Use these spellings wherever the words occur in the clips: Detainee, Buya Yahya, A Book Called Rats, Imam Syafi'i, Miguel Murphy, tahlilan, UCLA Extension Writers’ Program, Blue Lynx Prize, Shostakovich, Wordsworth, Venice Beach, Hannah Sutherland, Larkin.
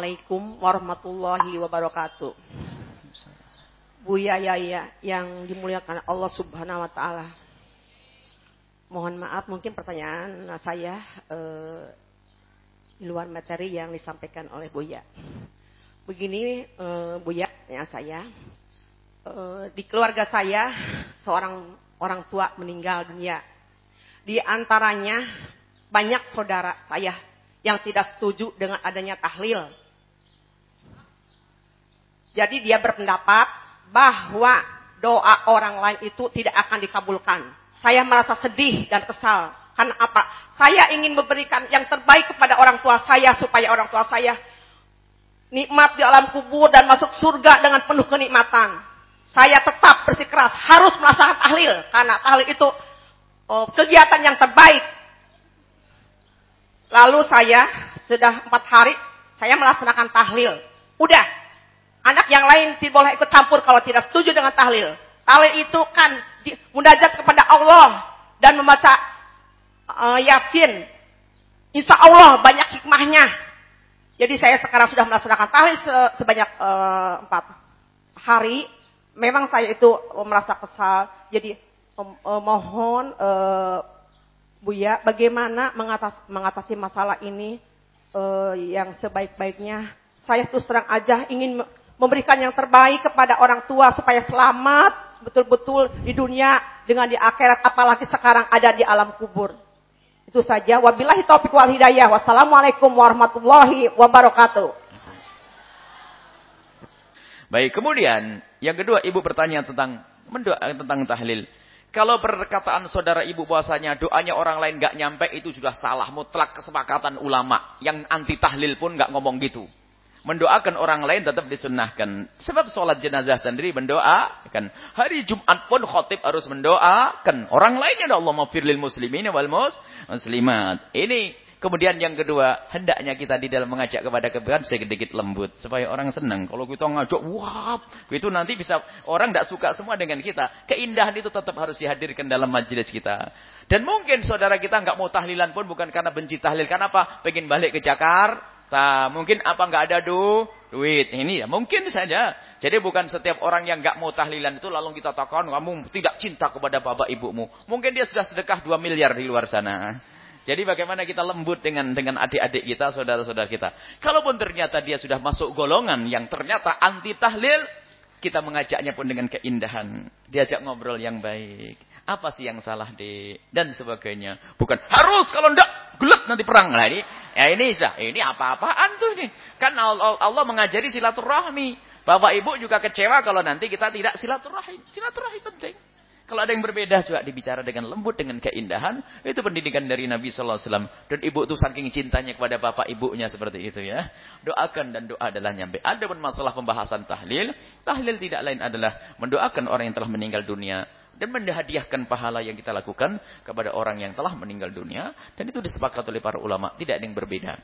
Assalamualaikum warahmatullahi wabarakatuh. Buya Yahya yang dimuliakan Allah Subhanahu wa taala. Mohon maaf mungkin pertanyaan saya di luar materi yang disampaikan oleh Buya. Begini Buya, ya saya di keluarga saya seorang orang tua meninggal dunia. Di antaranya banyak saudara saya yang tidak setuju dengan adanya tahlil. Jadi dia berpendapat bahwa doa orang lain itu tidak akan dikabulkan. Saya merasa sedih dan kesal. Karena apa? Saya ingin memberikan yang terbaik kepada orang tua saya supaya orang tua saya nikmat di alam kubur dan masuk surga dengan penuh kenikmatan. Saya tetap bersikeras harus melaksanakan tahlil karena tahlil itu kegiatan yang terbaik. Lalu saya sudah 4 hari saya melaksanakan tahlil. Udah, anak yang lain tidak boleh ikut campur kalau tidak setuju dengan tahlil. Tahlil itu kan munajat kepada Allah dan membaca Yasin. Insya Allah banyak hikmahnya. Jadi saya sekarang sudah melaksanakan tahlil sebanyak 4 hari. Memang saya itu merasa kesal. Jadi mohon Buya, bagaimana mengatasi masalah ini yang sebaik-baiknya? Saya terus terang aja ingin memberikan yang terbaik kepada orang tua supaya selamat betul-betul di dunia dengan di akhirat, apalagi sekarang ada di alam kubur. Itu saja. Wabillahi taufiq wal hidayah. Wassalamualaikum warahmatullahi wabarakatuh. Baik, kemudian yang kedua ibu bertanya tentang mendoakan tentang tahlil. Kalau perkataan saudara ibu bahwasanya doanya orang lain gak nyampe itu sudah salah. Mutlak kesepakatan ulama. Yang anti tahlil pun gak ngomong gitu. Mendoakan orang lain tetap disunnahkan. Sebab sholat jenazah sendiri mendoakan. Hari Jumat pun khotib harus mendoakan. Orang lainnya ada Allah mafirlil muslimin wal muslimat. Ini kemudian yang kedua. Hendaknya kita di dalam mengajak kepada kebaikan sedikit lembut. Supaya orang senang. Kalau kita ngajak, wah, itu nanti bisa orang gak suka semua dengan kita. Keindahan itu tetap harus dihadirkan dalam majelis kita. Dan mungkin saudara kita gak mau tahlilan pun bukan karena benci tahlil. Karena apa? Pengen balik ke Jakarta. Nah, mungkin apa nggak ada duit ini ya mungkin saja. Jadi bukan setiap orang yang nggak mau tahlilan itu lalu kita takon kamu tidak cinta kepada bapak ibumu. Mungkin dia sudah sedekah 2 miliar di luar sana. Jadi bagaimana kita lembut dengan adik-adik kita, saudara-saudara kita. Kalaupun ternyata dia sudah masuk golongan yang ternyata anti tahlil, kita mengajaknya pun dengan keindahan. Diajak ngobrol yang baik. Apa sih yang salah dan sebagainya. Bukan harus kalau ndak gelut nanti perang lah ini. Ya ini apa-apaan tuh nih. Kan Allah mengajari silaturahmi. Bapak ibu juga kecewa kalau nanti kita tidak silaturahim. Silaturahim penting. Kalau ada yang berbeda juga dibicara dengan lembut, dengan keindahan. Itu pendidikan dari Nabi Sallallahu Alaihi Wasallam. Dan ibu itu saking cintanya kepada bapak ibunya seperti itu ya. Doakan dan doa adalah nyampe. Ada pun masalah pembahasan tahlil. Tahlil tidak lain adalah mendoakan orang yang telah meninggal dunia. Dan menghadiahkan pahala yang kita lakukan kepada orang yang telah meninggal dunia. Dan itu disepakati oleh para ulama. Tidak ada yang berbeda.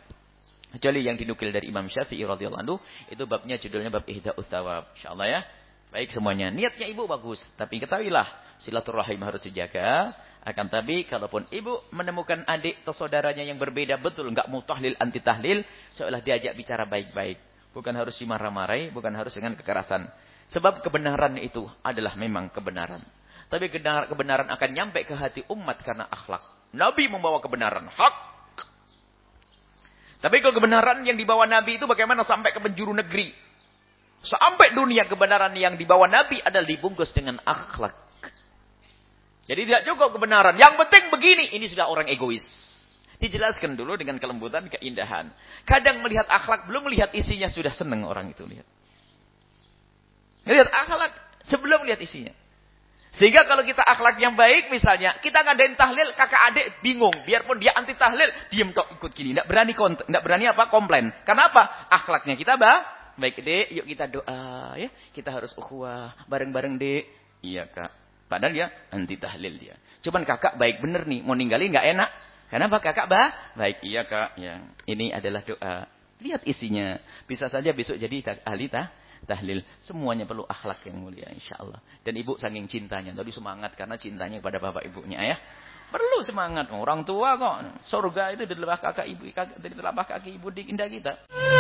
Kecuali yang dinukil dari Imam Syafi'i radhiyallahu anhu. Itu babnya judulnya bab ihda'ut thawab. InsyaAllah ya. Baik semuanya. Niatnya ibu bagus. Tapi ketahuilah silaturahim harus dijaga. Akan tapi kalaupun ibu menemukan adik atau saudaranya yang berbeda betul. Enggak mau tahlil anti tahlil. Seolah diajak bicara baik-baik. Bukan harus dimarah-marahi. Bukan harus dengan kekerasan. Sebab kebenaran itu adalah memang kebenaran. Tapi kebenaran akan nyampe ke hati umat karena akhlak. Nabi membawa kebenaran. Hak. Tapi kalau kebenaran yang dibawa Nabi itu bagaimana sampai ke penjuru negeri. Sampai dunia kebenaran yang dibawa Nabi adalah dibungkus dengan akhlak. Jadi tidak cukup kebenaran. Yang penting begini. Ini sudah orang egois. Dijelaskan dulu dengan kelembutan, keindahan. Kadang melihat akhlak, belum melihat isinya. Sudah senang orang itu. Lihat akhlak sebelum lihat isinya. Sehingga kalau kita akhlak yang baik misalnya. Kita ngadain tahlil, kakak adik bingung. Biarpun dia anti tahlil, diam kok ikut gini. Tidak berani komplain. Kenapa? Akhlaknya kita baik dek, yuk kita doa ya. Kita harus ukhuwah bareng-bareng dek. Iya kak. Padahal dia anti tahlil dia. Cuman kakak baik bener nih, mau ninggalin nggak enak. Kenapa kakak baik? Iya kak. Ya. Ini adalah doa. Lihat isinya. Bisa saja besok jadi ahli tahlil. Semuanya perlu akhlak yang mulia insyaallah. Dan ibu saking cintanya, tadi semangat karena cintanya kepada bapak ibunya ya. Perlu semangat orang tua kok. Surga itu di telapak kaki ibu, dari telapak kaki ibu diindah kita.